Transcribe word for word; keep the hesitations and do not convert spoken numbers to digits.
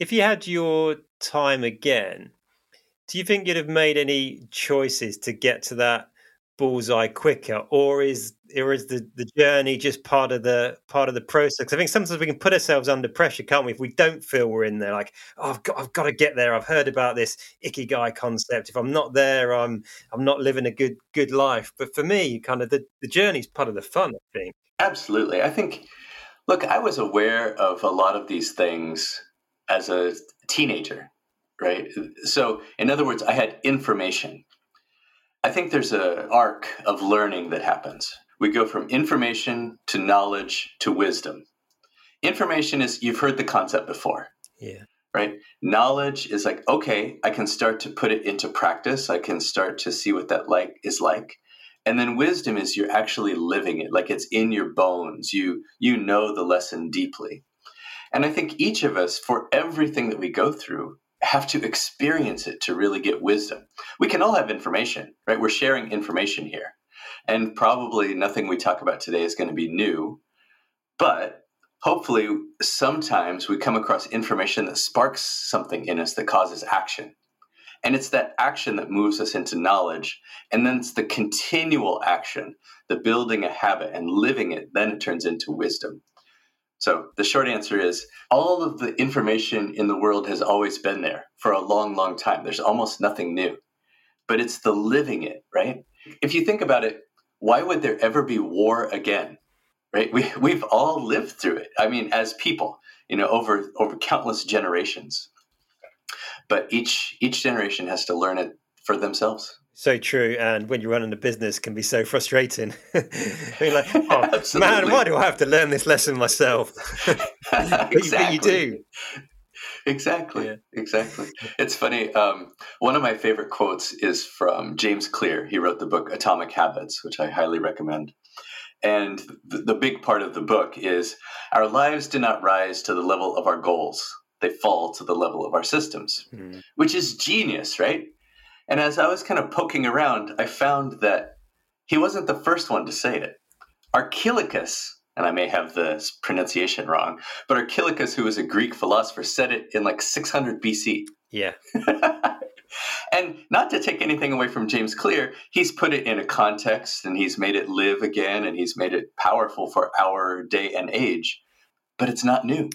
If you had your time again, do you think you'd have made any choices to get to that bullseye quicker, or is or is the, the journey just part of the part of the process? I think sometimes we can put ourselves under pressure, can't we? If we don't feel we're in there, like, oh, I've got I've got to get there. I've heard about this ikigai concept. If I'm not there, I'm I'm not living a good good life. But for me, kind of the the journey's part of the fun, I think. Absolutely, I think. Look, I was aware of a lot of these things as a teenager, right? So, in other words, I had information. I think there's an arc of learning that happens. We go from information to knowledge to wisdom. Information is, you've heard the concept before, yeah, right? Knowledge is like, okay, I can start to put it into practice. I can start to see what that like is like. And then wisdom is you're actually living it, like it's in your bones. You, you know the lesson deeply. And I think each of us, for everything that we go through, have to experience it to really get wisdom. We can all have information, right? We're sharing information here. And probably nothing we talk about today is going to be new. But hopefully sometimes we come across information that sparks something in us that causes action. And it's that action that moves us into knowledge. And then it's the continual action, the building a habit and living it, then it turns into wisdom. So the short answer is all of the information in the world has always been there for a long, long time. There's almost nothing new, but it's the living it, right? If you think about it, why would there ever be war again, right? We, we've all lived through it. I mean, as people, you know, over, over countless generations, but each, each generation has to learn it for themselves. So true, and when you're running a business, it can be so frustrating. You're like, oh, man, why do I have to learn this lesson myself? But exactly. You do. Exactly, yeah. exactly. It's funny. Um, one of my favorite quotes is from James Clear. He wrote the book Atomic Habits, which I highly recommend. And th- the big part of the book is our lives do not rise to the level of our goals. They fall to the level of our systems, mm. which is genius, right? And as I was kind of poking around, I found that he wasn't the first one to say it. Archilochus, and I may have the pronunciation wrong, but Archilochus, who was a Greek philosopher, said it in like six hundred B C. Yeah. And not to take anything away from James Clear, he's put it in a context and he's made it live again and he's made it powerful for our day and age, but it's not new.